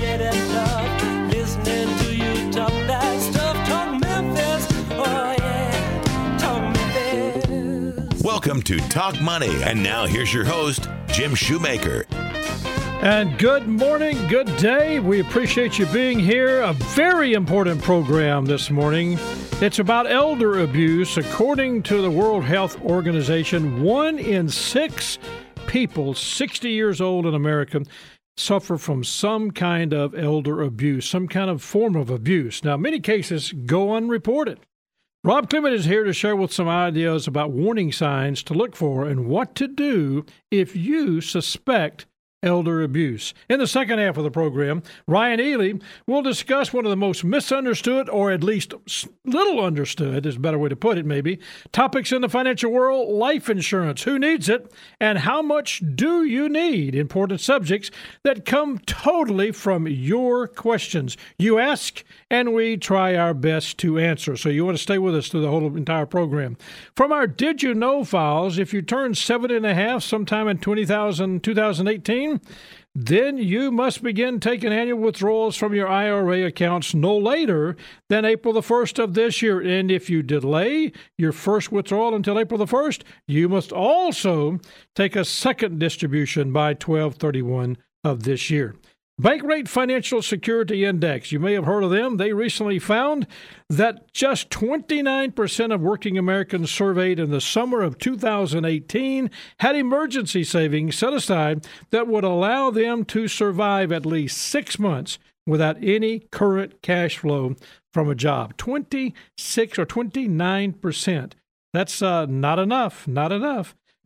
get enough listening to you talk that stuff. Talk Memphis, oh yeah, talk Memphis. Welcome to Talk Money, and now here's your host, Jim Shoemaker. And good morning, good day. We appreciate you being here. A very important program this morning. It's about elder abuse. According to the World Health Organization, 1 in 6 people 60 years old in America suffer from some kind of elder abuse, some kind of form of abuse. Now, many cases go unreported. Rob Clement is here to share with some ideas about warning signs to look for and what to do if you suspect elder abuse. In the second half of the program, Ryan Ely will discuss one of the most misunderstood, or at least little understood, is a better way to put it maybe, topics in the financial world: life insurance, who needs it, and how much do you need? Important subjects that come totally from your questions. You ask, and we try our best to answer. So you want to stay with us through the whole entire program. From our Did You Know files, if you turn 7 1/2 sometime in 2018, then you must begin taking annual withdrawals from your IRA accounts no later than April the 1st of this year. And if you delay your first withdrawal until April the 1st, you must also take a second distribution by 12/31 of this year. Bankrate Financial Security Index, you may have heard of them. They recently found that just 29% of working Americans surveyed in the summer of 2018 had emergency savings set aside that would allow them to survive at least 6 months without any current cash flow from a job. 26 or 29%. That's not enough.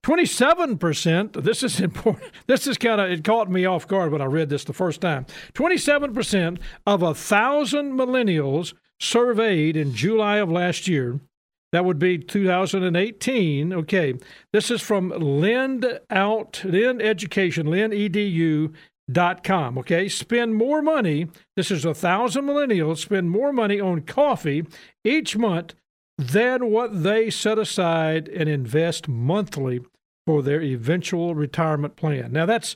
27%, this is important. This is kind of, it caught me off guard when I read this the first time. 27% of 1,000 millennials surveyed in July of last year, that would be 2018. Okay, this is from LendEducation, LendEDU.com. Okay, spend more money. This is 1,000 millennials spend more money on coffee each month than what they set aside and invest monthly for their eventual retirement plan. Now, that's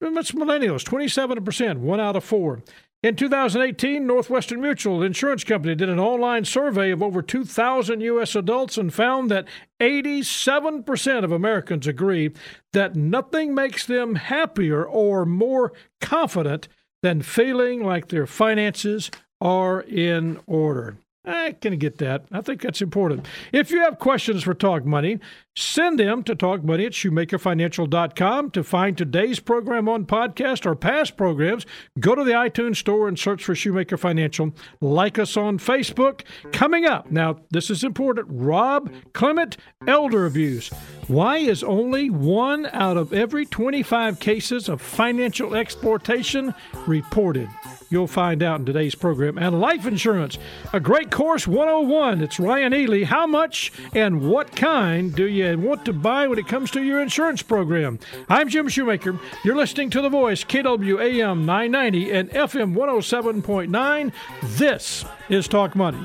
millennials, 27%, 1 out of 4. In 2018, Northwestern Mutual Insurance Company did an online survey of over 2,000 U.S. adults and found that 87% of Americans agree that nothing makes them happier or more confident than feeling like their finances are in order. I can get that. I think that's important. If you have questions for Talk Money, send them to TalkMoney at ShoemakerFinancial.com. To find today's program on podcast or past programs, go to the iTunes store and search for Shoemaker Financial. Like us on Facebook. Coming up, now this is important, Rob Clement, elder abuse. Why is only 1 out of every 25 cases of financial exploitation reported? You'll find out in today's program. And life insurance, a great course 101. It's Ryan Ely. How much and what kind do you want to buy when it comes to your insurance program? I'm Jim Shoemaker. You're listening to The Voice, KWAM 990 and FM 107.9. This is Talk Money.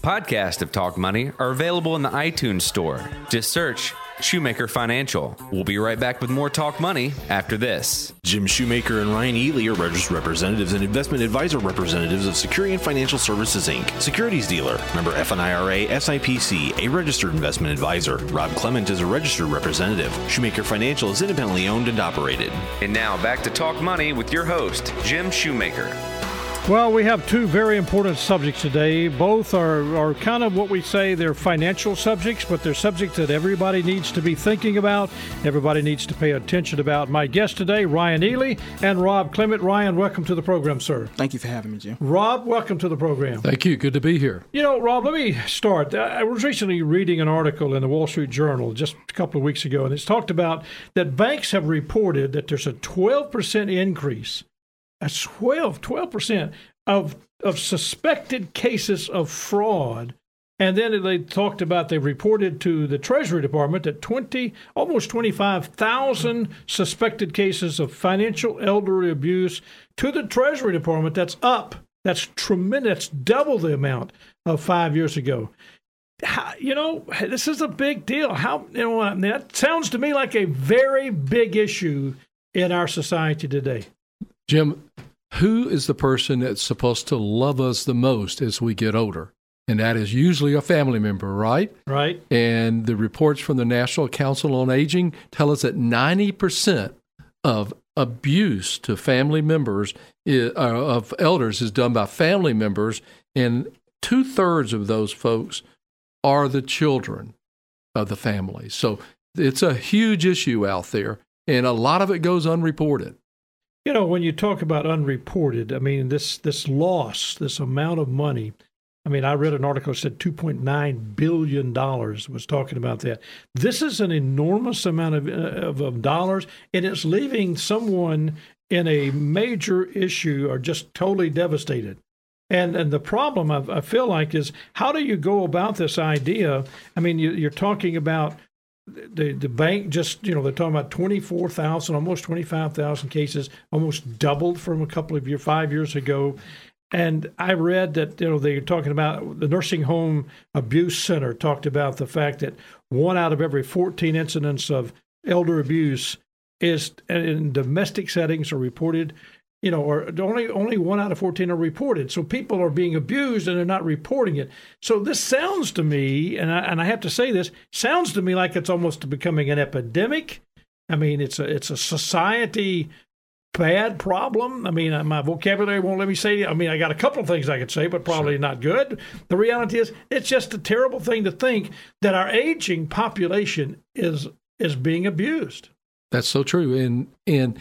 Podcasts of Talk Money are available in the iTunes store. Just search Shoemaker Financial. We'll be right back with more Talk Money after this. Jim Shoemaker and Ryan Ely are registered representatives and investment advisor representatives of Securian Financial Services Inc., securities dealer, member FINRA, SIPC, a registered investment advisor. Rob Clement is a registered representative. Shoemaker Financial is independently owned and operated. And now back to Talk Money with your host, Jim Shoemaker. Well, we have two very important subjects today. Both are kind of what we say, they're financial subjects, but they're subjects that everybody needs to be thinking about, everybody needs to pay attention about. My guests today, Ryan Ely and Rob Clement. Ryan, welcome to the program, sir. Thank you for having me, Jim. Rob, welcome to the program. Thank you. Good to be here. You know, Rob, let me start. I was recently reading an article in the Wall Street Journal just a couple of weeks ago, and it's talked about that banks have reported that there's a 12% increase. That's 12% of suspected cases of fraud And then they talked about, they reported to the Treasury Department that almost 25,000 suspected cases of financial elderly abuse to the Treasury Department. That's up. That's tremendous. That's double the amount of 5 years ago. This is a big deal. That sounds to me like a very big issue in our society today. Jim, who is the person that's supposed to love us the most as we get older? And that is usually a family member, right? Right. And the reports from the National Council on Aging tell us that 90% of abuse to family members of elders is done by family members, and 2/3 of those folks are the children of the family. So it's a huge issue out there, and a lot of it goes unreported. You know, when you talk about unreported, I mean, this loss, this amount of money— I mean, I read an article that said $2.9 billion was talking about that. This is an enormous amount of dollars, and it's leaving someone in a major issue or just totally devastated. And the problem, I feel like, is how do you go about this idea? I mean, you're talking about the bank they're talking about 24,000, almost 25,000 cases, almost doubled from a couple of 5 years ago. And I read that, they're talking about the Nursing Home Abuse Center talked about the fact that 1 out of every 14 incidents of elder abuse is in domestic settings are reported, or only 1 out of 14 are reported. So people are being abused and they're not reporting it. So this sounds to me, and I have to say this, sounds to me like it's almost becoming an epidemic. I mean, it's a society bad problem. I mean, my vocabulary won't let me say. I mean, I got a couple of things I could say, but probably not good. The reality is, it's just a terrible thing to think that our aging population is being abused. That's so true, and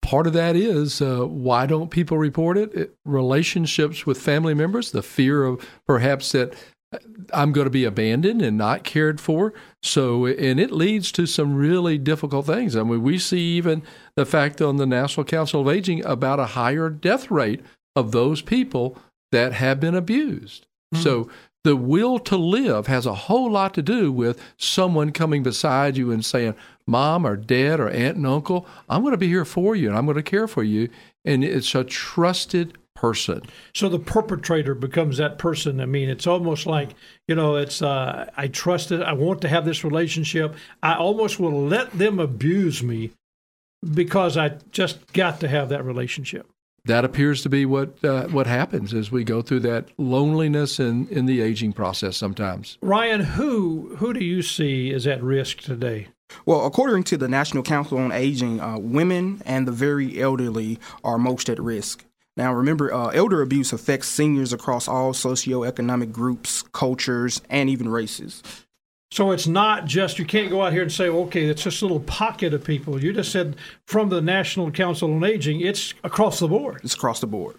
part of that is why don't people report it? Relationships with family members, the fear of perhaps that I'm going to be abandoned and not cared for. So, and it leads to some really difficult things. I mean, we see even the fact on the National Council of Aging about a higher death rate of those people that have been abused. Mm-hmm. So the will to live has a whole lot to do with someone coming beside you and saying, Mom or Dad or Aunt and Uncle, I'm going to be here for you and I'm going to care for you. And it's a trusted person. So the perpetrator becomes that person. I mean, it's almost like, it's, I trust it. I want to have this relationship. I almost will let them abuse me because I just got to have that relationship. That appears to be what happens as we go through that loneliness in the aging process sometimes. Ryan, who do you see is at risk today? Well, according to the National Council on Aging, women and the very elderly are most at risk. Now, remember, elder abuse affects seniors across all socioeconomic groups, cultures, and even races. So it's not just, you can't go out here and say, okay, it's just a little pocket of people. You just said from the National Council on Aging, it's across the board. It's across the board.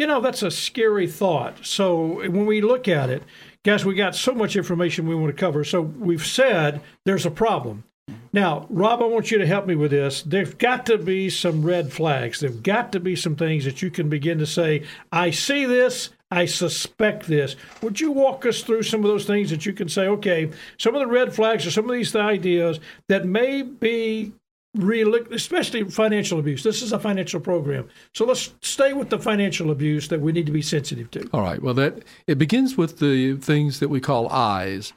That's a scary thought. So when we look at it, guys, we got so much information we want to cover. So we've said there's a problem. Now, Rob, I want you to help me with this. There've got to be some red flags. There've got to be some things that you can begin to say, I see this, I suspect this. Would you walk us through some of those things that you can say, okay, some of the red flags or some of these ideas that may be real, especially financial abuse. This is a financial program. So let's stay with the financial abuse that we need to be sensitive to. All right. Well, it begins with the things that we call eyes.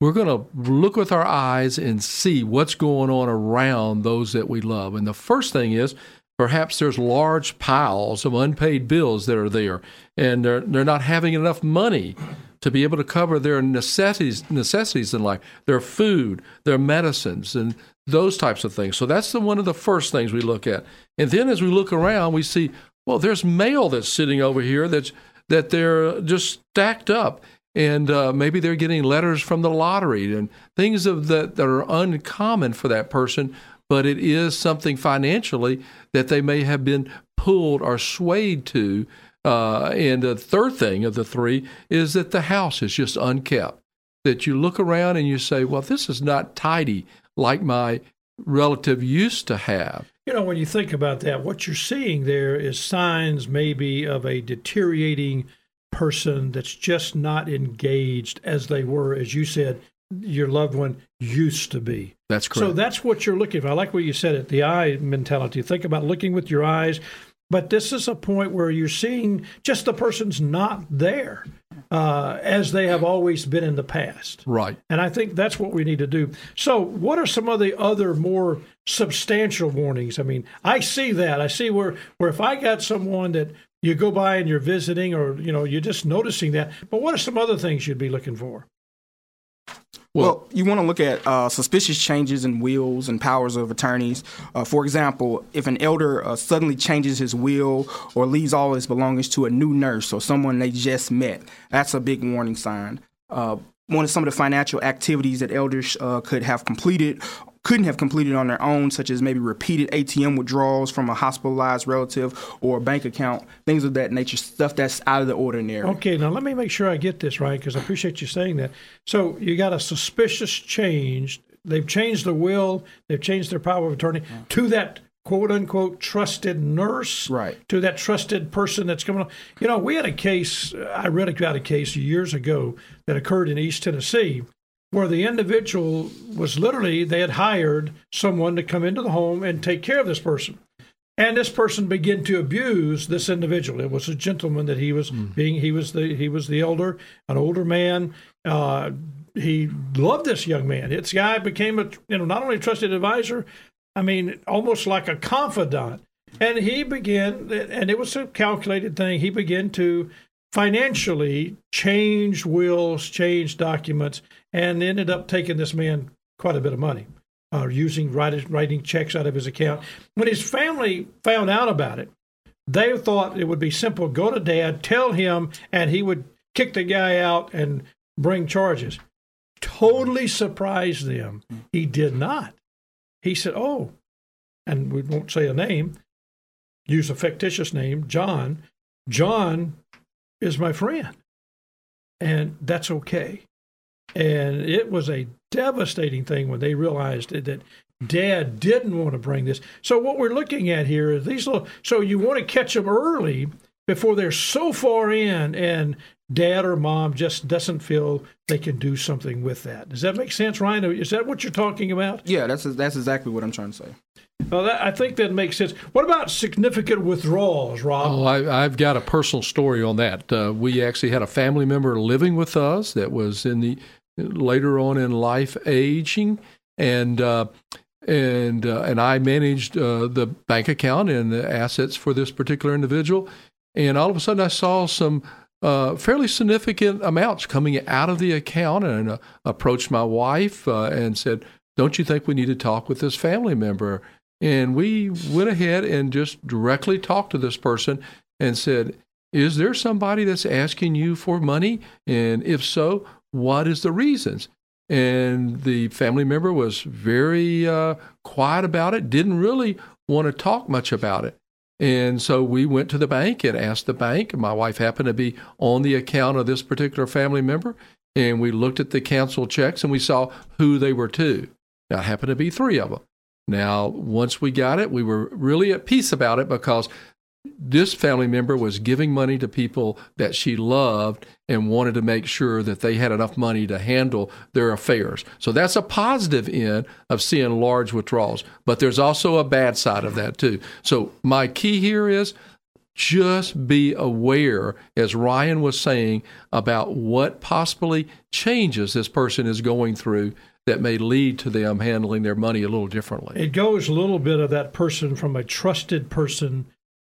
We're going to look with our eyes and see what's going on around those that we love. And the first thing is perhaps there's large piles of unpaid bills that are there, and they're not having enough money to be able to cover their necessities in life, their food, their medicines, and those types of things. So that's one of the first things we look at. And then as we look around, we see, well, there's mail that's sitting over here that they're just stacked up. And maybe they're getting letters from the lottery and things of that are uncommon for that person, but it is something financially that they may have been pulled or swayed to. And the third thing of the three is that the house is just unkept, that you look around and you say, well, this is not tidy like my relative used to have. When you think about that, what you're seeing there is signs maybe of a deteriorating person that's just not engaged as they were, as you said, your loved one used to be. That's correct. So that's what you're looking for. I like what you said, the eye mentality. Think about looking with your eyes. But this is a point where you're seeing just the person's not there as they have always been in the past. Right. And I think that's what we need to do. So what are some of the other more substantial warnings? I mean, I see that. I see where if I got someone that you go by and you're visiting or, you know, you're just noticing that. But what are some other things you'd be looking for? Well, you want to look at suspicious changes in wills and powers of attorneys. For example, if an elder suddenly changes his will or leaves all his belongings to a new nurse or someone they just met, that's a big warning sign. One of some of the financial activities that elders couldn't have completed on their own, such as maybe repeated ATM withdrawals from a hospitalized relative or a bank account, things of that nature, stuff that's out of the ordinary. Okay, now let me make sure I get this right, because I appreciate you saying that. So you got a suspicious change. They've changed the will. They've changed their power of attorney to that quote-unquote trusted nurse, right, to that trusted person that's coming on. You know, we had a case, I read about a case years ago that occurred in East Tennessee, where the individual was literally, they had hired someone to come into the home and take care of this person. And this person began to abuse this individual. It was a gentleman that he was being, he was the elder, an older man. He loved this young man. This guy became a, you know, not only a trusted advisor, I mean, almost like a confidant. And he began, and it was a calculated thing, he began to financially change wills, change documents, and ended up taking this man quite a bit of money, writing checks out of his account. When his family found out about it, they thought it would be simple. Go to Dad, tell him, and he would kick the guy out and bring charges. Totally surprised them. He did not. He said, oh, and we won't say a name, use a fictitious name, John. John is my friend, and that's okay. And it was a devastating thing when they realized that Dad didn't want to bring this. So what we're looking at here is these little, so you want to catch them early before they're so far in and Dad or Mom just doesn't feel they can do something with that. Does that make sense, Ryan? Is that what you're talking about? Yeah, that's exactly what I'm trying to say. Well, I think that makes sense. What about significant withdrawals, Rob? Oh, I've got a personal story on that. We actually had a family member living with us that was in the later on in life aging, and I managed the bank account and the assets for this particular individual. And all of a sudden, I saw some fairly significant amounts coming out of the account, and approached my wife and said, "Don't you think we need to talk with this family member?" And we went ahead and just directly talked to this person and said, "Is there somebody that's asking you for money? And if so, what is the reasons?" And the family member was very quiet about it, didn't really want to talk much about it. And so we went to the bank and asked the bank. My wife happened to be on the account of this particular family member, and we looked at the canceled checks, and we saw who they were to. Now, it happened to be three of them. Now, once we got it, we were really at peace about it because this family member was giving money to people that she loved and wanted to make sure that they had enough money to handle their affairs. So that's a positive end of seeing large withdrawals. But there's also a bad side of that, too. So my key here is just be aware, as Ryan was saying, about what possibly changes this person is going through that may lead to them handling their money a little differently. It goes a little bit of that person from a trusted person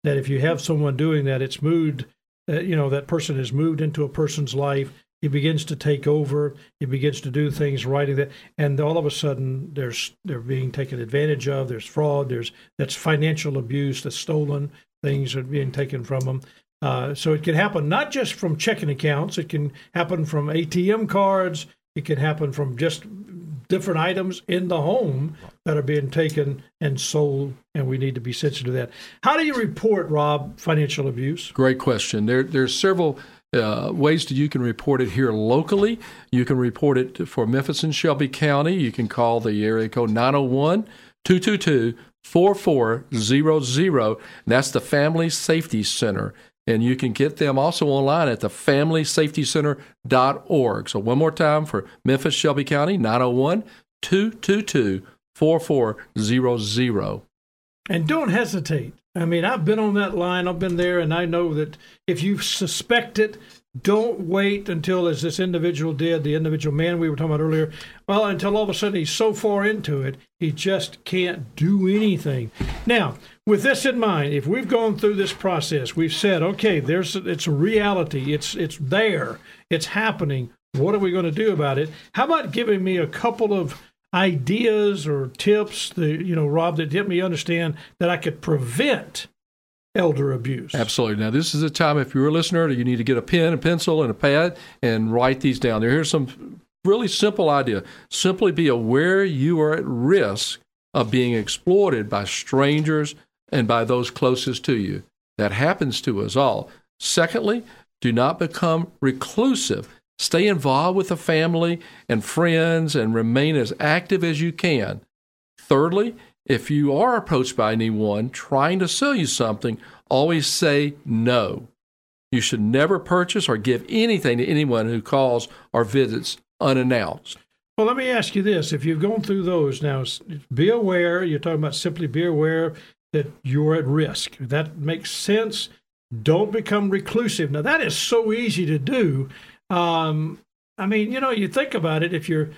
that if you have someone doing that, it's moved, you know, that person is moved into a person's life. He begins to take over. He begins to do things, writing that, and all of a sudden, they're being taken advantage of. There's fraud. That's financial abuse. That's stolen. Things are being taken from them. So it can happen not just from checking accounts. It can happen from ATM cards. It can happen from just different items in the home that are being taken and sold, and we need to be sensitive to that. How do you report, Rob, financial abuse? Great question. There's several ways that you can report it here locally. You can report it for Memphis and Shelby County. You can call the area code 901-222-4400. That's the Family Safety Center. And you can get them also online at the FamilySafetyCenter.org. So one more time for Memphis, Shelby County, 901-222-4400. And don't hesitate. I mean, I've been on that line. I've been there, and I know that if you suspect it, don't wait until, as this individual did, the individual man we were talking about earlier, well, until all of a sudden he's so far into it, he just can't do anything. Now, with this in mind, if we've gone through this process, we've said, okay, it's a reality. It's there. It's happening. What are we going to do about it? How about giving me a couple of ideas or tips that, Rob, that help me understand that I could prevent elder abuse? Absolutely. Now, this is a time, if you're a listener, you need to get a pen, a pencil, and a pad and write these down. Here's some really simple idea. Simply be aware you are at risk of being exploited by strangers and by those closest to you. That happens to us all. Secondly, do not become reclusive. Stay involved with the family and friends and remain as active as you can. Thirdly, if you are approached by anyone trying to sell you something, always say no. You should never purchase or give anything to anyone who calls or visits unannounced. Well, let me ask you this. If you've gone through those now, be aware. You're talking about simply be aware that you're at risk. That makes sense. Don't become reclusive. Now, that is so easy to do. You think about it, if you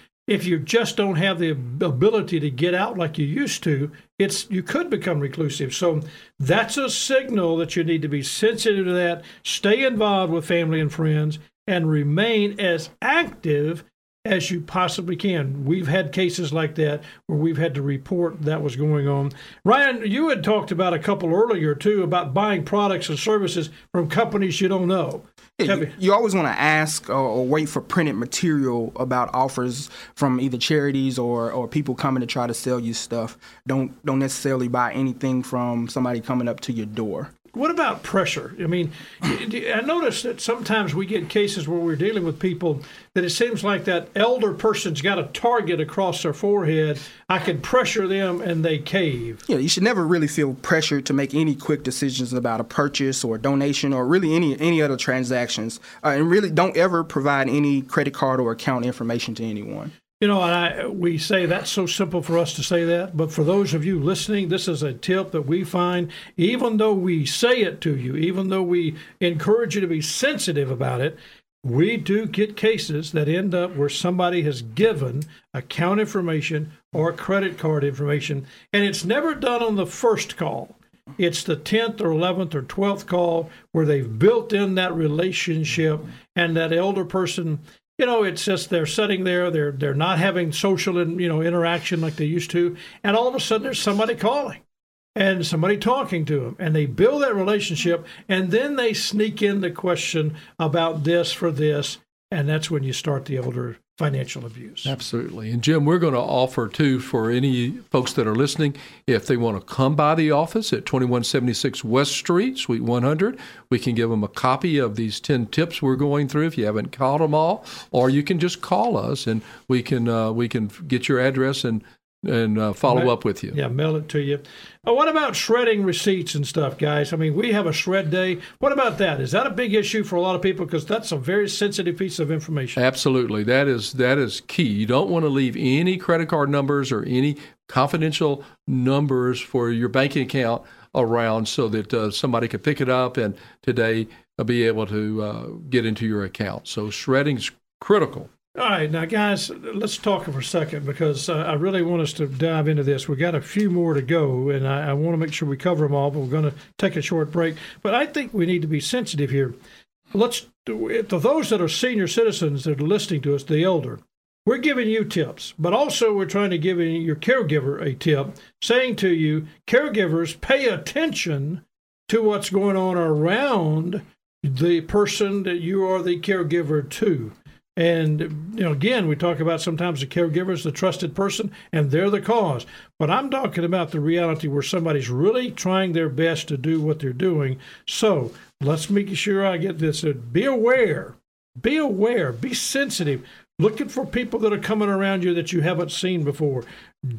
just don't have the ability to get out like you used to, you could become reclusive. So that's a signal that you need to be sensitive to that, stay involved with family and friends, and remain as active as you possibly can. We've had cases like that where we've had to report that was going on. Ryan, you had talked about a couple earlier, too, about buying products and services from companies you don't know. You always want to ask or wait for printed material about offers from either charities or people coming to try to sell you stuff. Don't necessarily buy anything from somebody coming up to your door. What about pressure? I mean, I notice that sometimes we get cases where we're dealing with people that it seems like that elder person's got a target across their forehead. I can pressure them and they cave. Yeah, you should never really feel pressured to make any quick decisions about a purchase or a donation or really any other transactions. And really don't ever provide any credit card or account information to anyone. We say that's so simple for us to say that, but for those of you listening, this is a tip that we find, even though we say it to you, even though we encourage you to be sensitive about it, we do get cases that end up where somebody has given account information or credit card information, and it's never done on the first call. It's the 10th or 11th or 12th call where they've built in that relationship, and that elder person, it's just they're sitting there, they're not having social and interaction like they used to, and all of a sudden there's somebody calling and somebody talking to them, and they build that relationship, and then they sneak in the question about this for this, and that's when you start the elder financial abuse. Absolutely. And Jim, we're going to offer, too, for any folks that are listening, if they want to come by the office at 2176 West Street, Suite 100, we can give them a copy of these 10 tips we're going through if you haven't called them all, or you can just call us and we can get your address and follow up with you. Yeah, mail it to you. What about shredding receipts and stuff, guys? I mean, we have a shred day. What about that? Is that a big issue for a lot of people? Because that's a very sensitive piece of information. Absolutely. That is key. You don't want to leave any credit card numbers or any confidential numbers for your banking account around so that somebody could pick it up and today be able to get into your account. So shredding's critical. All right. Now, guys, let's talk for a second because I really want us to dive into this. We've got a few more to go, and I want to make sure we cover them all, but we're going to take a short break. But I think we need to be sensitive here. To those that are senior citizens that are listening to us, the elder, we're giving you tips, but also we're trying to give your caregiver a tip, saying to you, caregivers, pay attention to what's going on around the person that you are the caregiver to. And, again, we talk about sometimes the caregiver is the trusted person, and they're the cause. But I'm talking about the reality where somebody's really trying their best to do what they're doing. So let's make sure I get this. Be aware, be sensitive. Looking for people that are coming around you that you haven't seen before.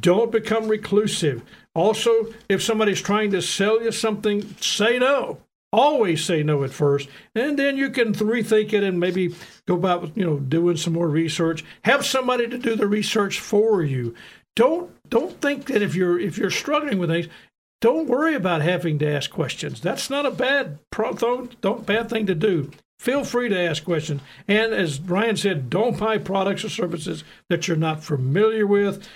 Don't become reclusive. Also, if somebody's trying to sell you something, say no. Always say no at first, and then you can rethink it and maybe go about, doing some more research. Have somebody to do the research for you. Don't think that if you're struggling with things, don't worry about having to ask questions. That's not a bad thing to do. Feel free to ask questions. And as Ryan said, don't buy products or services that you're not familiar with.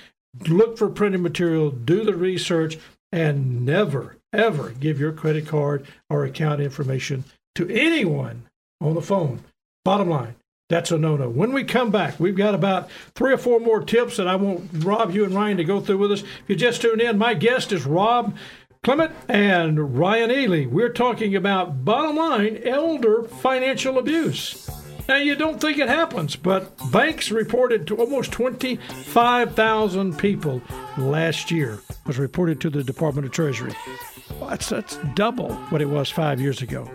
Look for printed material, do the research, and never, ever give your credit card or account information to anyone on the phone. Bottom line, that's a no-no. When we come back, we've got about 3 or 4 more tips that I want Rob, you, and Ryan to go through with us. If you just tuned in, my guest is Rob Clement and Ryan Ely. We're talking about, bottom line, elder financial abuse. Now, you don't think it happens, but banks reported to almost 25,000 people last year was reported to the Department of Treasury. That's double what it was 5 years ago.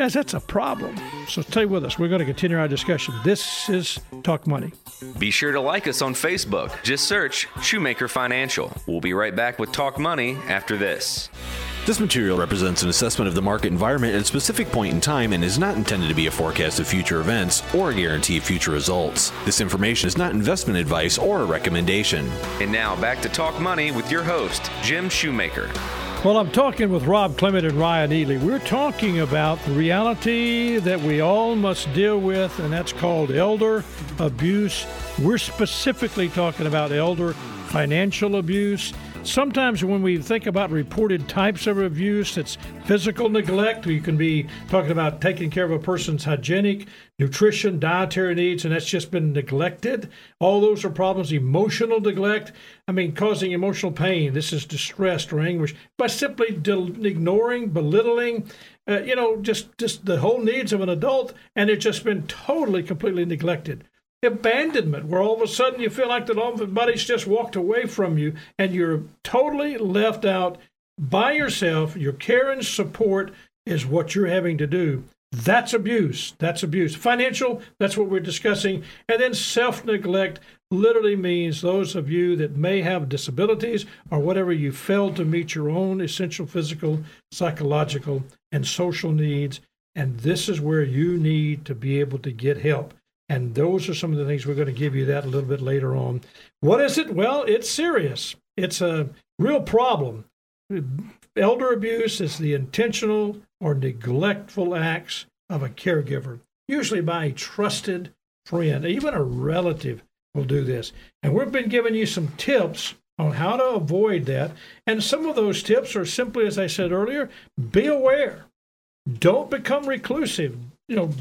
Yes, that's a problem. So stay with us. We're going to continue our discussion. This is Talk Money. Be sure to like us on Facebook. Just search Shoemaker Financial. We'll be right back with Talk Money after this. This material represents an assessment of the market environment at a specific point in time and is not intended to be a forecast of future events or a guarantee of future results. This information is not investment advice or a recommendation. And now back to Talk Money with your host, Jim Shoemaker. Well, I'm talking with Rob Clement and Ryan Ely. We're talking about the reality that we all must deal with, and that's called elder abuse. We're specifically talking about elder financial abuse. Sometimes when we think about reported types of abuse, it's physical neglect. You can be talking about taking care of a person's hygienic, nutrition, dietary needs, and that's just been neglected. All those are problems. Emotional neglect, causing emotional pain. This is distress or anguish by simply ignoring, belittling, just the whole needs of an adult, and it's just been totally, completely neglected. Abandonment, where all of a sudden you feel like that all of the buddies just walked away from you and you're totally left out by yourself. Your care and support is what you're having to do. That's abuse. That's abuse. Financial, that's what we're discussing. And then self-neglect literally means those of you that may have disabilities or whatever, you failed to meet your own essential physical, psychological, and social needs. And this is where you need to be able to get help. And those are some of the things we're going to give you that a little bit later on. What is it? Well, it's serious. It's a real problem. Elder abuse is the intentional or neglectful acts of a caregiver, usually by a trusted friend. Even a relative will do this. And we've been giving you some tips on how to avoid that. And some of those tips are simply, as I said earlier, be aware. Don't become reclusive.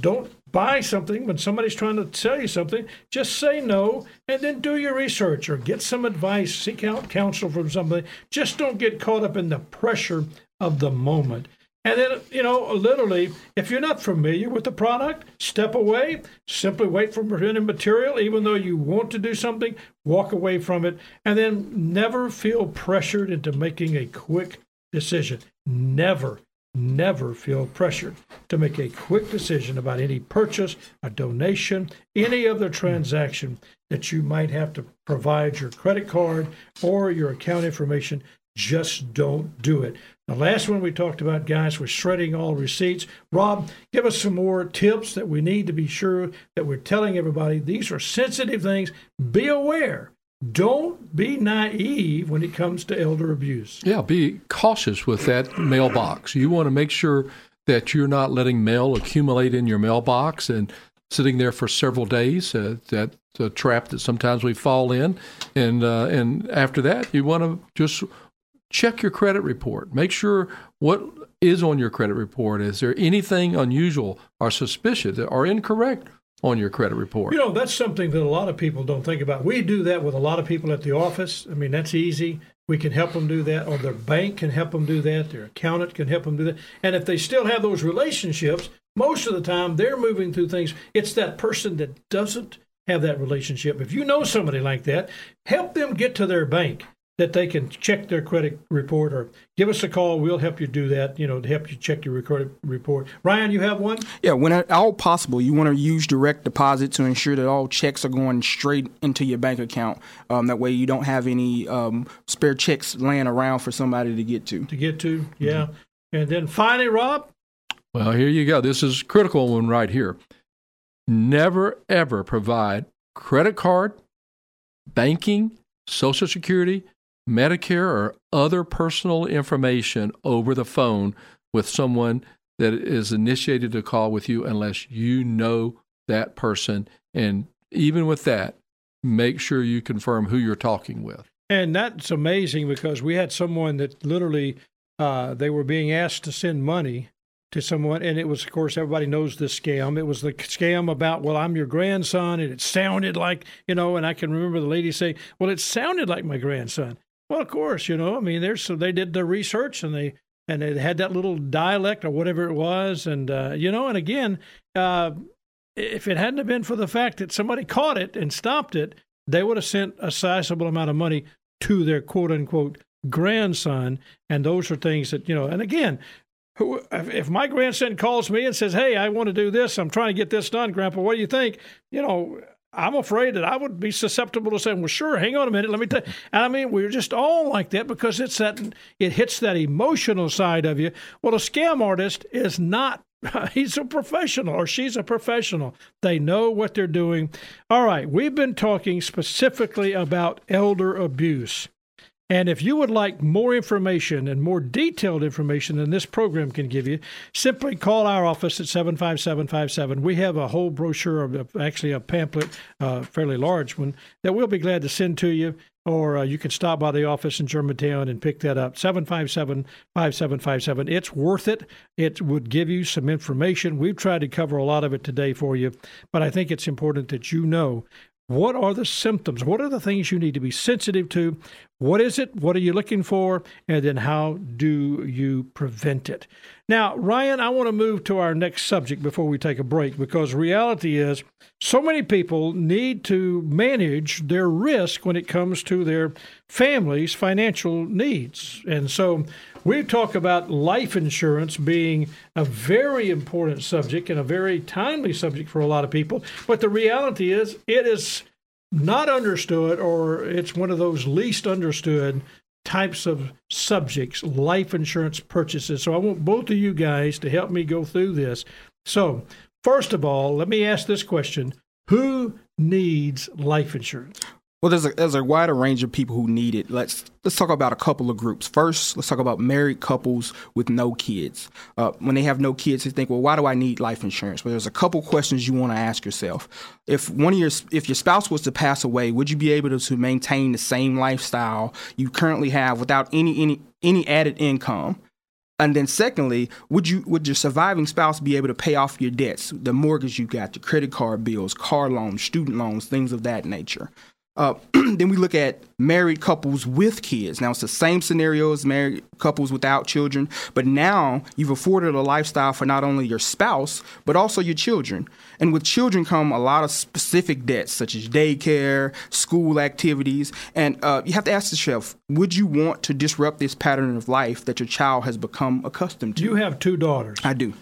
Don't buy something when somebody's trying to sell you something. Just say no, and then do your research or get some advice, seek out counsel from somebody. Just don't get caught up in the pressure of the moment. And then, literally, if you're not familiar with the product, step away, simply wait for printed material. Even though you want to do something, walk away from it, and then never feel pressured into making a quick decision. Never feel pressured to make a quick decision about any purchase, a donation, any other transaction that you might have to provide your credit card or your account information. Just don't do it. The last one we talked about, guys, was shredding all receipts. Rob, give us some more tips that we need to be sure that we're telling everybody. These are sensitive things. Be aware. Don't be naive when it comes to elder abuse. Yeah, be cautious with that mailbox. You want to make sure that you're not letting mail accumulate in your mailbox and sitting there for several days. That's a trap that sometimes we fall in. And after that, you want to just check your credit report. Make sure what is on your credit report. Is there anything unusual or suspicious or incorrect on your credit report? That's something that a lot of people don't think about. We do that with a lot of people at the office. That's easy. We can help them do that, or their bank can help them do that. Their accountant can help them do that. And if they still have those relationships, most of the time they're moving through things. It's that person that doesn't have that relationship. If you know somebody like that, help them get to their bank that they can check their credit report, or give us a call. We'll help you do that, to help you check your credit report. Ryan, you have one? Yeah, when at all possible, you want to use direct deposit to ensure that all checks are going straight into your bank account. That way you don't have any spare checks laying around for somebody to get to. Yeah. Mm-hmm. And then finally, Rob? Well, here you go. This is a critical one right here. Never, ever provide credit card, banking, Social Security, Medicare, or other personal information over the phone with someone that is initiated to call with you unless you know that person. And even with that, make sure you confirm who you're talking with. And that's amazing because we had someone that literally they were being asked to send money to someone, and it was, of course, everybody knows this scam. It was the scam about, well, I'm your grandson, and it sounded like, you know, and I can remember the lady saying, well, it sounded like my grandson. Well, of course, you know, I mean, so they did their research, and they had that little dialect or whatever it was, and, you know, and again, if it hadn't have been for the fact that somebody caught it and stopped it, they would have sent a sizable amount of money to their quote-unquote grandson, and those are things that, you know, and again, if my grandson calls me and says, hey, I want to do this, I'm trying to get this done, Grandpa, what do you think? You know, I'm afraid that I would be susceptible to saying, well, sure, hang on a minute, let me tell you. And I mean, we're just all like that because it hits that emotional side of you. Well, a scam artist is not. He's a professional, or she's a professional. They know what they're doing. All right, we've been talking specifically about elder abuse. And if you would like more information and more detailed information than this program can give you, simply call our office at 75757. We have a whole brochure, actually a pamphlet, a fairly large one, that we'll be glad to send to you. Or you can stop by the office in Germantown and pick that up, 757-5757. It's worth it. It would give you some information. We've tried to cover a lot of it today for you, but I think it's important that you know what are the symptoms, what are the things you need to be sensitive to, what is it, what are you looking for, and then how do you prevent it. Now, Ryan, I want to move to our next subject before we take a break, because reality is so many people need to manage their risk when it comes to their family's financial needs. And so we talk about life insurance being a very important subject and a very timely subject for a lot of people. But the reality is it is not understood, or it's one of those least understood types of subjects, life insurance purchases. So I want both of you guys to help me go through this. So first of all, let me ask this question. Who needs life insurance? Well, there's a wider range of people who need it. Let's talk about a couple of groups. First, let's talk about married couples with no kids. When they have no kids, they think, well, why do I need life insurance? Well, there's a couple questions you want to ask yourself. If your spouse was to pass away, would you be able to maintain the same lifestyle you currently have without any added income? And then secondly, would your surviving spouse be able to pay off your debts, the mortgage you got, the credit card bills, car loans, student loans, things of that nature? Then we look at married couples with kids. Now, it's the same scenario as married couples without children, but now you've afforded a lifestyle for not only your spouse, but also your children. And with children come a lot of specific debts, such as daycare, school activities. And you have to ask yourself, would you want to disrupt this pattern of life that your child has become accustomed to? You have two daughters. I do.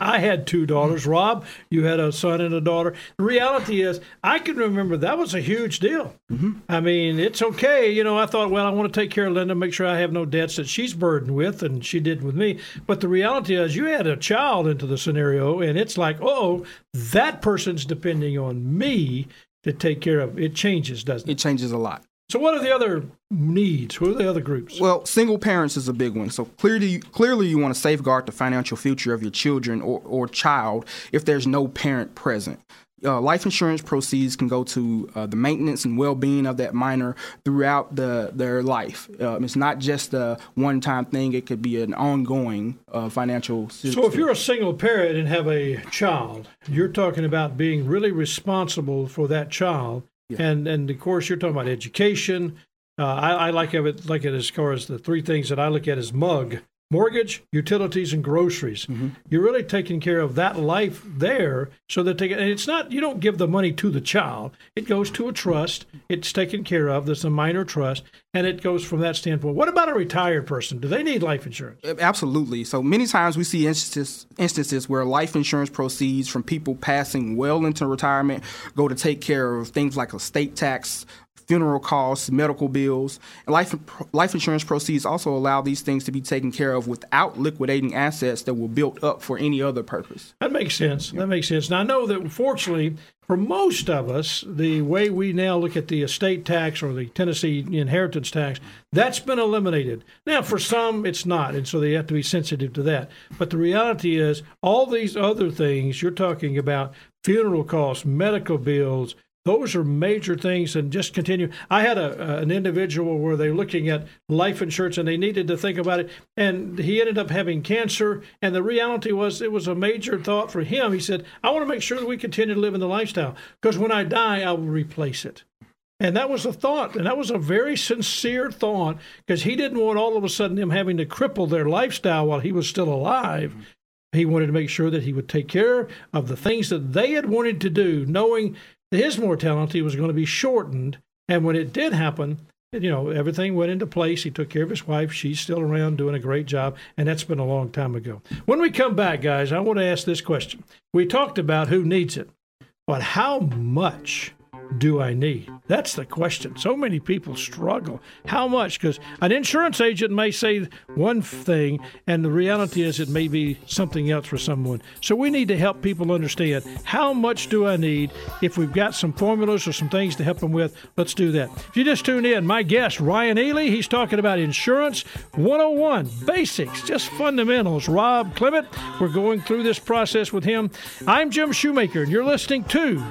I had two daughters. Rob, you had a son and a daughter. The reality is, I can remember that was a huge deal. Mm-hmm. I mean, it's okay. You know, I thought, well, I want to take care of Linda, make sure I have no debts that she's burdened with, and she did with me. But the reality is you add a child into the scenario, and it's like, oh, that person's depending on me to take care of. It changes, doesn't it? It changes a lot. So what are the other needs? What are the other groups? Well, single parents is a big one. So clearly you want to safeguard the financial future of your children or child if there's no parent present. Life insurance proceeds can go to the maintenance and well-being of that minor throughout their life. It's not just a one-time thing. It could be an ongoing financial system. So if you're a single parent and have a child, you're talking about being really responsible for that child. Yeah. And of course, you're talking about education. I like it as far as the three things that I look at as MUG. Mortgage, utilities, and groceries. Mm-hmm. You're really taking care of that life there so that they can, and it's not, you don't give the money to the child. It goes to a trust. It's taken care of. There's a minor trust, and it goes from that standpoint. What about a retired person? Do they need life insurance? Absolutely. So many times we see instances where life insurance proceeds from people passing well into retirement go to take care of things like estate tax, funeral costs, medical bills, and life insurance proceeds also allow these things to be taken care of without liquidating assets that were built up for any other purpose. That makes sense. Yeah. That makes sense. Now, I know that, unfortunately, for most of us, the way we now look at the estate tax or the Tennessee inheritance tax, that's been eliminated. Now, for some, it's not, and so they have to be sensitive to that. But the reality is all these other things you're talking about, funeral costs, medical bills, those are major things, and just continue. I had an individual where they were looking at life insurance, and they needed to think about it, and he ended up having cancer, and the reality was it was a major thought for him. He said, I want to make sure that we continue to live in the lifestyle, because when I die, I will replace it. And that was a thought, and that was a very sincere thought, because he didn't want all of a sudden him having to cripple their lifestyle while he was still alive. He wanted to make sure that he would take care of the things that they had wanted to do, knowing his mortality was going to be shortened, and when it did happen, you know, everything went into place. He took care of his wife. She's still around doing a great job, and that's been a long time ago. When we come back, guys, I want to ask this question. We talked about who needs it, but how much do I need? That's the question. So many people struggle. How much? Because an insurance agent may say one thing, and the reality is it may be something else for someone. So we need to help people understand, how much do I need? If we've got some formulas or some things to help them with, let's do that. If you just tune in, my guest, Ryan Ely, he's talking about Insurance 101, basics, just fundamentals. Rob Clement, we're going through this process with him. I'm Jim Shoemaker, and you're listening to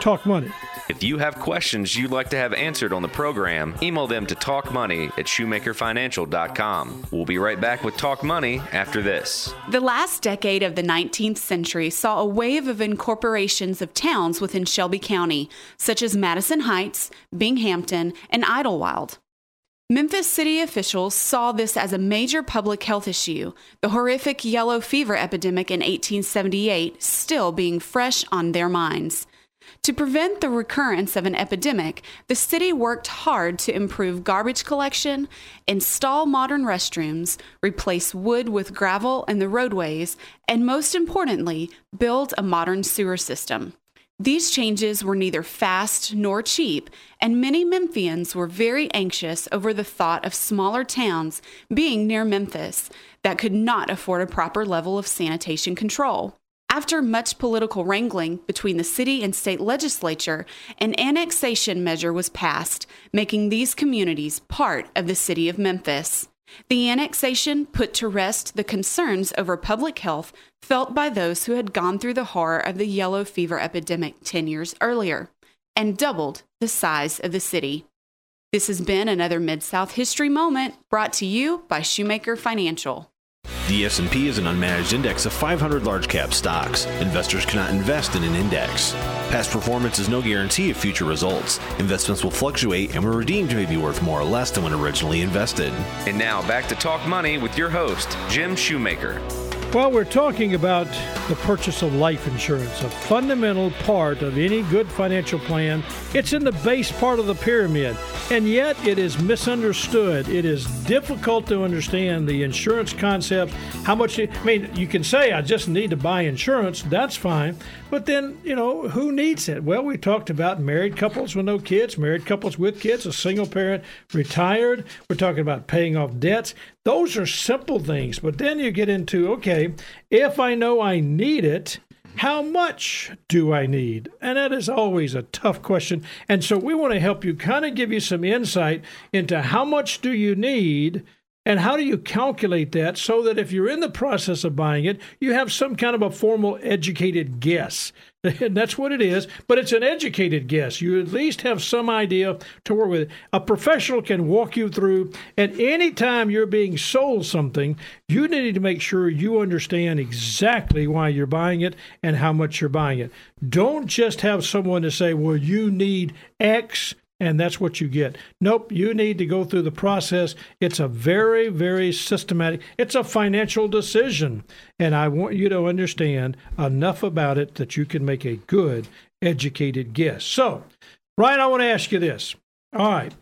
Talk Money. If you have questions you'd like to have answered on the program, email them to talkmoney@shoemakerfinancial.com. We'll be right back with Talk Money after this. The last decade of the 19th century saw a wave of incorporations of towns within Shelby County, such as Madison Heights, Binghamton, and Idlewild. Memphis city officials saw this as a major public health issue, the horrific yellow fever epidemic in 1878 still being fresh on their minds. To prevent the recurrence of an epidemic, the city worked hard to improve garbage collection, install modern restrooms, replace wood with gravel in the roadways, and most importantly, build a modern sewer system. These changes were neither fast nor cheap, and many Memphians were very anxious over the thought of smaller towns being near Memphis that could not afford a proper level of sanitation control. After much political wrangling between the city and state legislature, an annexation measure was passed, making these communities part of the city of Memphis. The annexation put to rest the concerns over public health felt by those who had gone through the horror of the yellow fever epidemic 10 years earlier, and doubled the size of the city. This has been another Mid-South History Moment, brought to you by Shoemaker Financial. The S&P is an unmanaged index of 500 large-cap stocks. Investors cannot invest in an index. Past performance is no guarantee of future results. Investments will fluctuate, and when redeemed may be worth more or less than when originally invested. And now, back to Talk Money with your host, Jim Shoemaker. Well, we're talking about the purchase of life insurance, a fundamental part of any good financial plan. It's in the base part of the pyramid, and yet it is misunderstood. It is difficult to understand the insurance concept. How much, you can say, I just need to buy insurance. That's fine. But then, who needs it? Well, we talked about married couples with no kids, married couples with kids, a single parent, retired. We're talking about paying off debts. Those are simple things, but then you get into, okay, if I know I need it, how much do I need? And that is always a tough question. And so we want to help you, kind of give you some insight into how much do you need and how do you calculate that, so that if you're in the process of buying it, you have some kind of a formal, educated guess. And that's what it is, but it's an educated guess. You at least have some idea to work with. A professional can walk you through, and any time you're being sold something, you need to make sure you understand exactly why you're buying it and how much you're buying it. Don't just have someone to say, well, you need X, and that's what you get. Nope, you need to go through the process. It's a very, very systematic, it's a financial decision. And I want you to understand enough about it that you can make a good, educated guess. So, Ryan, I want to ask you this. All right,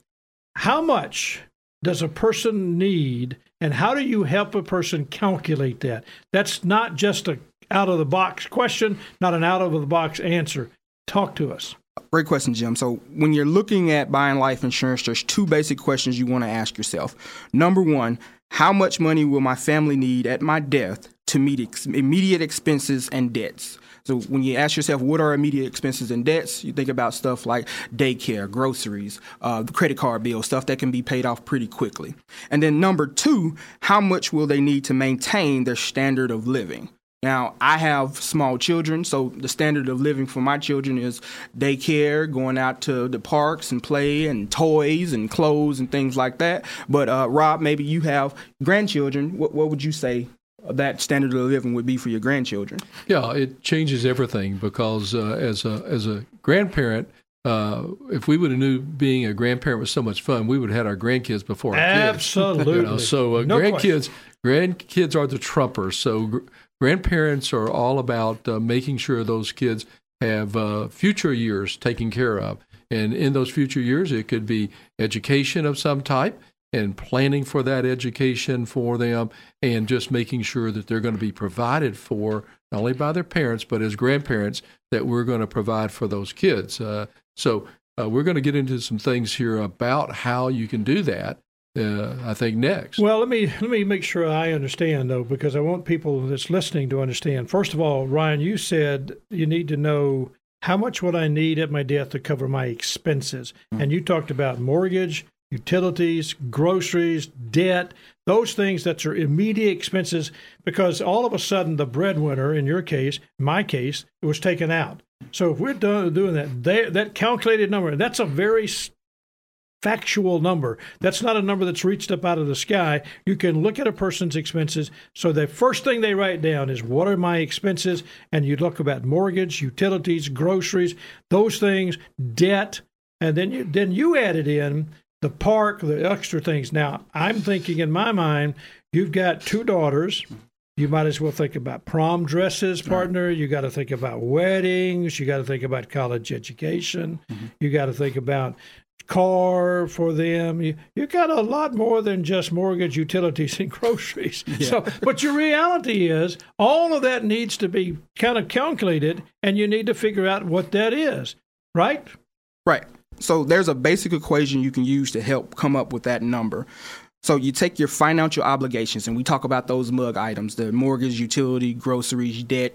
how much does a person need, and how do you help a person calculate that? That's not just an out-of-the-box question, not an out-of-the-box answer. Talk to us. Great question, Jim. So when you're looking at buying life insurance, there's two basic questions you want to ask yourself. Number one, how much money will my family need at my death to meet immediate expenses and debts? So when you ask yourself, what are immediate expenses and debts, you think about stuff like daycare, groceries, the credit card bill, stuff that can be paid off pretty quickly. And then number two, how much will they need to maintain their standard of living? Now, I have small children, so the standard of living for my children is daycare, going out to the parks and play and toys and clothes and things like that. But Rob, maybe you have grandchildren. What would you say that standard of living would be for your grandchildren? Yeah, it changes everything because as a grandparent, if we would have knew being a grandparent was so much fun, we would have had our grandkids before our Absolutely. Kids. Absolutely. You know, so no grandkids are the trumpers. So grandparents are all about making sure those kids have future years taken care of. And in those future years, it could be education of some type and planning for that education for them and just making sure that they're going to be provided for not only by their parents, but as grandparents that we're going to provide for those kids. So we're going to get into some things here about how you can do that. I think next. Well, let me make sure I understand, though, because I want people that's listening to understand. First of all, Ryan, you said you need to know how much would I need at my death to cover my expenses. Mm-hmm. And you talked about mortgage, utilities, groceries, debt, those things that are immediate expenses, because all of a sudden the breadwinner, in your case, my case, was taken out. So if we're done doing that, that calculated number, that's a very factual number. That's not a number that's reached up out of the sky. You can look at a person's expenses. So the first thing they write down is, what are my expenses? And you look about mortgage, utilities, groceries, those things, debt. And then you added in the park, the extra things. Now, I'm thinking in my mind, you've got two daughters. You might as well think about prom dresses, partner. You got to think about weddings. You got to think about college education. Mm-hmm. You got to think about car for them. You got a lot more than just mortgage, utilities, and groceries. Yeah. So, but your reality is all of that needs to be kind of calculated, and you need to figure out what that is, right? Right. So there's a basic equation you can use to help come up with that number. So you take your financial obligations, and we talk about those mug items, the mortgage, utility, groceries, debt,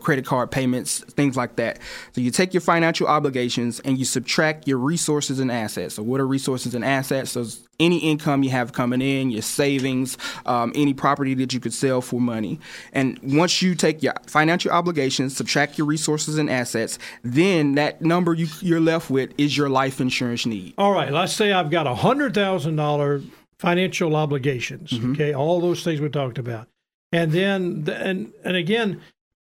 credit card payments, things like that. So you take your financial obligations and you subtract your resources and assets. So what are resources and assets? So any income you have coming in, your savings, any property that you could sell for money. And once you take your financial obligations, subtract your resources and assets, then that number you're left with is your life insurance need. All right, let's say I've got $100,000 financial obligations, mm-hmm. Okay, all those things we talked about. And then, and again,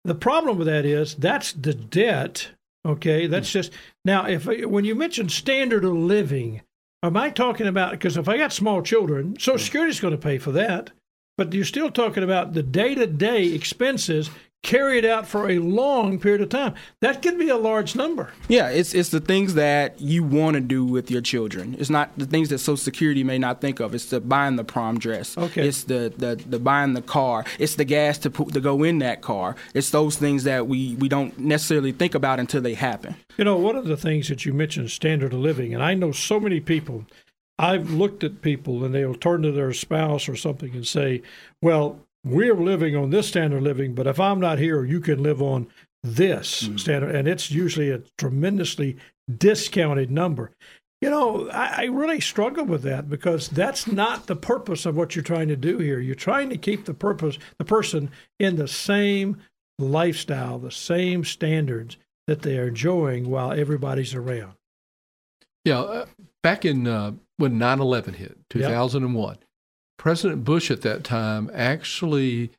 the problem with that is that's the debt, okay? That's mm-hmm. just, now, when you mention standard of living, am I talking about, because if I got small children, Social Security is going to pay for that, but you're still talking about the day-to-day expenses carried out for a long period of time. That could be a large number. Yeah, it's the things that you want to do with your children. It's not the things that Social Security may not think of. It's the buying the prom dress. Okay. It's the buying the car. It's the gas to go in that car. It's those things that we don't necessarily think about until they happen. You know, one of the things that you mentioned, standard of living, and I know so many people, I've looked at people and they'll turn to their spouse or something and say, well, we're living on this standard of living, but if I'm not here, you can live on this standard. And it's usually a tremendously discounted number. You know, I really struggle with that because that's not the purpose of what you're trying to do here. You're trying to keep the person in the same lifestyle, the same standards that they are enjoying while everybody's around. Yeah. Back in when 9/11 hit, 2001, yep. President Bush at that time actually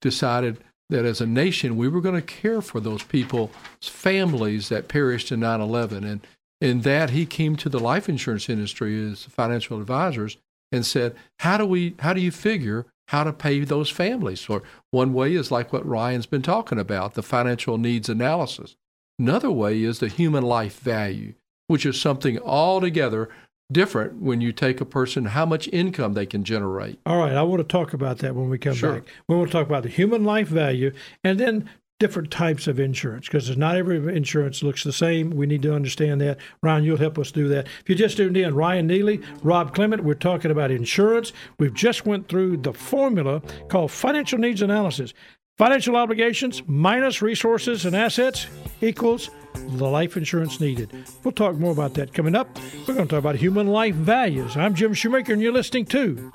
decided that as a nation, we were going to care for those people's families that perished in 9/11. And in that, he came to the life insurance industry as financial advisors and said, how do you figure how to pay those families? Or one way is like what Ryan's been talking about, the financial needs analysis. Another way is the human life value, which is something altogether different when you take a person, how much income they can generate. All right. I want to talk about that when we come back. We want to talk about the human life value and then different types of insurance, because not every insurance looks the same. We need to understand that. Ryan, you'll help us do that. If you just tuned in, Ryan Ely, Rob Clement, we're talking about insurance. We've just went through the formula called financial needs analysis. Financial obligations minus resources and assets equals the life insurance needed. We'll talk more about that coming up. We're going to talk about human life values. I'm Jim Shoemaker, and you're listening to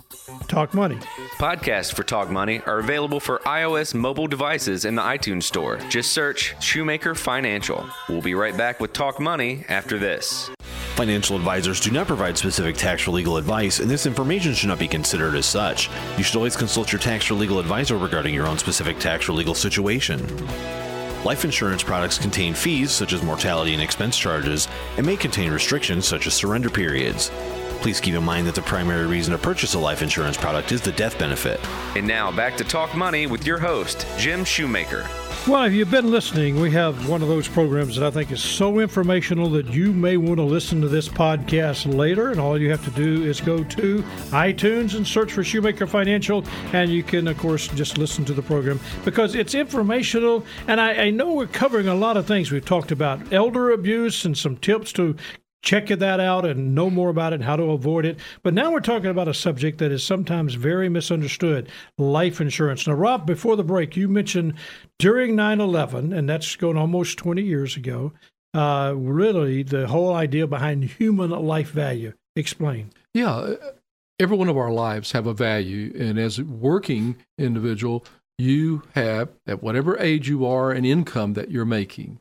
Talk Money. Podcasts for Talk Money are available for iOS mobile devices in the iTunes Store. Just search Shoemaker Financial. We'll be right back with Talk Money after this. Financial advisors do not provide specific tax or legal advice, and this information should not be considered as such. You should always consult your tax or legal advisor regarding your own specific tax or legal situation. Life insurance products contain fees such as mortality and expense charges, and may contain restrictions such as surrender periods. Please keep in mind that the primary reason to purchase a life insurance product is the death benefit. And now back to Talk Money with your host, Jim Shoemaker. Well, if you've been listening, we have one of those programs that I think is so informational that you may want to listen to this podcast later. And all you have to do is go to iTunes and search for Shoemaker Financial. And you can, of course, just listen to the program because it's informational. And I know we're covering a lot of things. We've talked about elder abuse and some tips to check that out and know more about it and how to avoid it. But now we're talking about a subject that is sometimes very misunderstood, life insurance. Now, Rob, before the break, you mentioned during 9/11, and that's going almost 20 years ago, really the whole idea behind human life value. Explain. Yeah. Every one of our lives have a value. And as a working individual, you have, at whatever age you are, an income that you're making.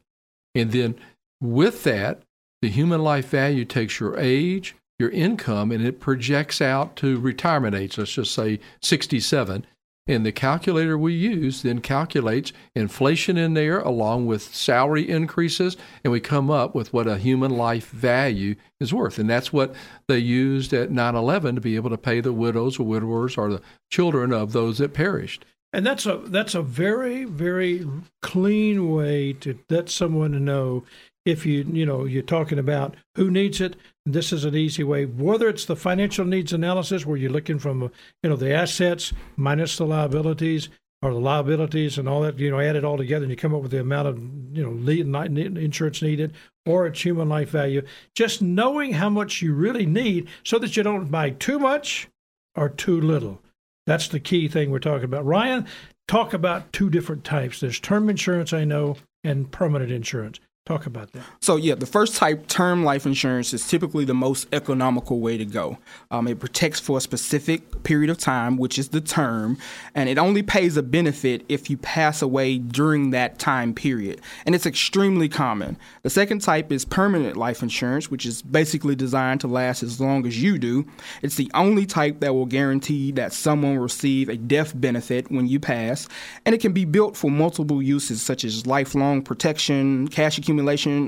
And then with that, the human life value takes your age, your income, and it projects out to retirement age, let's just say 67. And the calculator we use then calculates inflation in there along with salary increases, and we come up with what a human life value is worth. And that's what they used at 9/11 to be able to pay the widows or widowers or the children of those that perished. And that's a very, very clean way to let someone to know if you're talking about who needs it. This is an easy way, whether it's the financial needs analysis where you're looking from the assets minus the liabilities, or the liabilities and all that, add it all together and you come up with the amount of insurance needed, or it's human life value. Just knowing how much you really need so that you don't buy too much or too little. That's the key thing we're talking about. Ryan, talk about two different types. There's term insurance, I know, and permanent insurance. Talk about that. So, the first type, term life insurance, is typically the most economical way to go. It protects for a specific period of time, which is the term, and it only pays a benefit if you pass away during that time period. And it's extremely common. The second type is permanent life insurance, which is basically designed to last as long as you do. It's the only type that will guarantee that someone will receive a death benefit when you pass, and it can be built for multiple uses, such as lifelong protection, cash accumulation,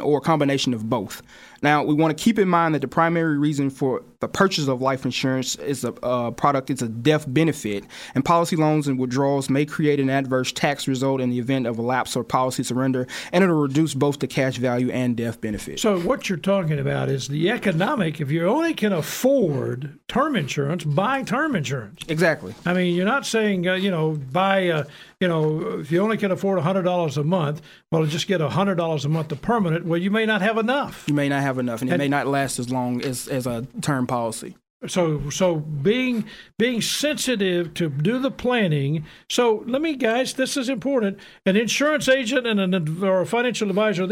or a combination of both. Now, we want to keep in mind that the primary reason for the purchase of life insurance is it's a death benefit, and policy loans and withdrawals may create an adverse tax result in the event of a lapse or policy surrender, and it'll reduce both the cash value and death benefit. So what you're talking about is the economic, if you only can afford term insurance, buy term insurance. Exactly. I mean, you're not saying, buy, if you only can afford $100 a month, well, just get $100 a month to permanent. Well, you may not have enough. You may not have enough, and it may not last as long as a term policy. So being sensitive to do the planning. So let me, guys, this is important. An insurance agent or a financial advisor,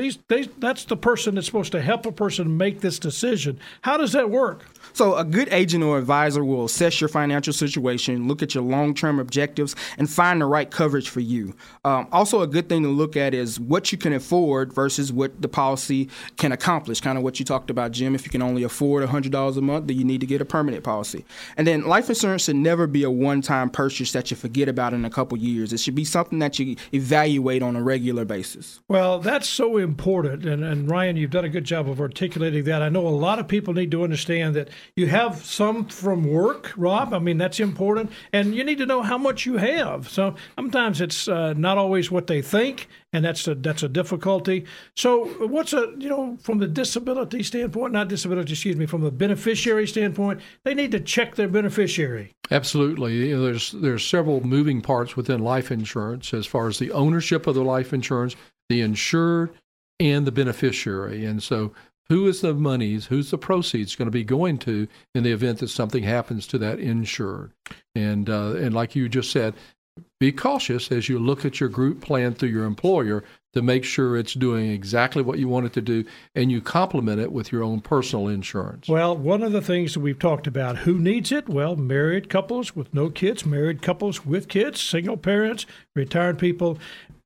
that's the person that's supposed to help a person make this decision. How does that work? So a good agent or advisor will assess your financial situation, look at your long-term objectives, and find the right coverage for you. Also, a good thing to look at is what you can afford versus what the policy can accomplish, kind of what you talked about, Jim. If you can only afford $100 a month, then you need to get a permanent policy. And then life insurance should never be a one-time purchase that you forget about in a couple years. It should be something that you evaluate on a regular basis. Well, that's so important. And Ryan, you've done a good job of articulating that. I know a lot of people need to understand that you have some from work, Rob. I mean, that's important. And you need to know how much you have. So sometimes it's not always what they think, and that's a difficulty. So what's from the disability standpoint, from the beneficiary standpoint, they need to check their beneficiary. Absolutely. There's several moving parts within life insurance as far as the ownership of the life insurance, the insured, and the beneficiary. And so who is the monies, who's the proceeds going to be going to in the event that something happens to that insured? And like you just said, be cautious as you look at your group plan through your employer to make sure it's doing exactly what you want it to do, and you complement it with your own personal insurance. Well, one of the things that we've talked about, who needs it? Well, married couples with no kids, married couples with kids, single parents, retired people.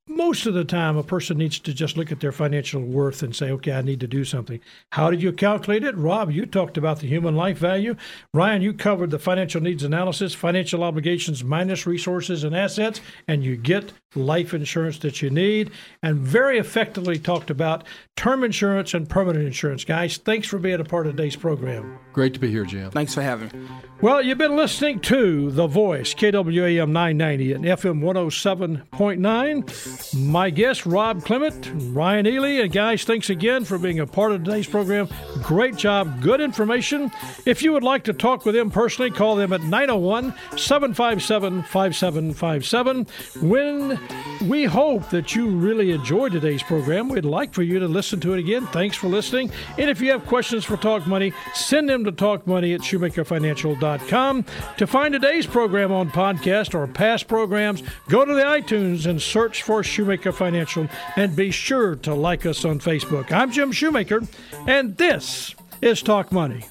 Most of the time, a person needs to just look at their financial worth and say, okay, I need to do something. How did you calculate it? Rob, you talked about the human life value. Ryan, you covered the financial needs analysis, financial obligations minus resources and assets, and you get life insurance that you need, and very effectively talked about term insurance and permanent insurance. Guys, thanks for being a part of today's program. Great to be here, Jim. Thanks for having me. Well, you've been listening to The Voice, KWAM 990 and FM 107.9. My guest, Rob Clement, Ryan Ely. And guys, thanks again for being a part of today's program. Great job. Good information. If you would like to talk with them personally, call them at 901-757-5757. We hope that you really enjoyed today's program. We'd like for you to listen to it again. Thanks for listening. And if you have questions for Talk Money, send them to talkmoney@shoemakerfinancial.com. To find today's program on podcast or past programs, go to the iTunes and search for Shoemaker Financial, and be sure to like us on Facebook. I'm Jim Shoemaker, and this is Talk Money.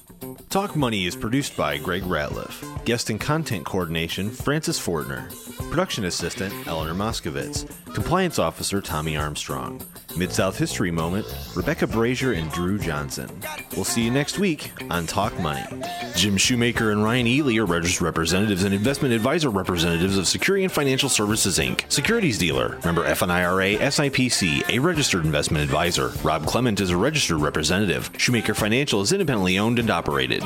Talk Money is produced by Greg Ratliff. Guest and content coordination, Francis Fortner. Production assistant, Eleanor Moskowitz. Compliance officer, Tommy Armstrong. Mid-South History Moment, Rebecca Brazier and Drew Johnson. We'll see you next week on Talk Money. Jim Shoemaker and Ryan Ely are registered representatives and investment advisor representatives of Securian Financial Services Inc., securities dealer, member FINRA, SIPC, a registered investment advisor. Rob Clement is a registered representative. Shoemaker Financial is independently owned and operated.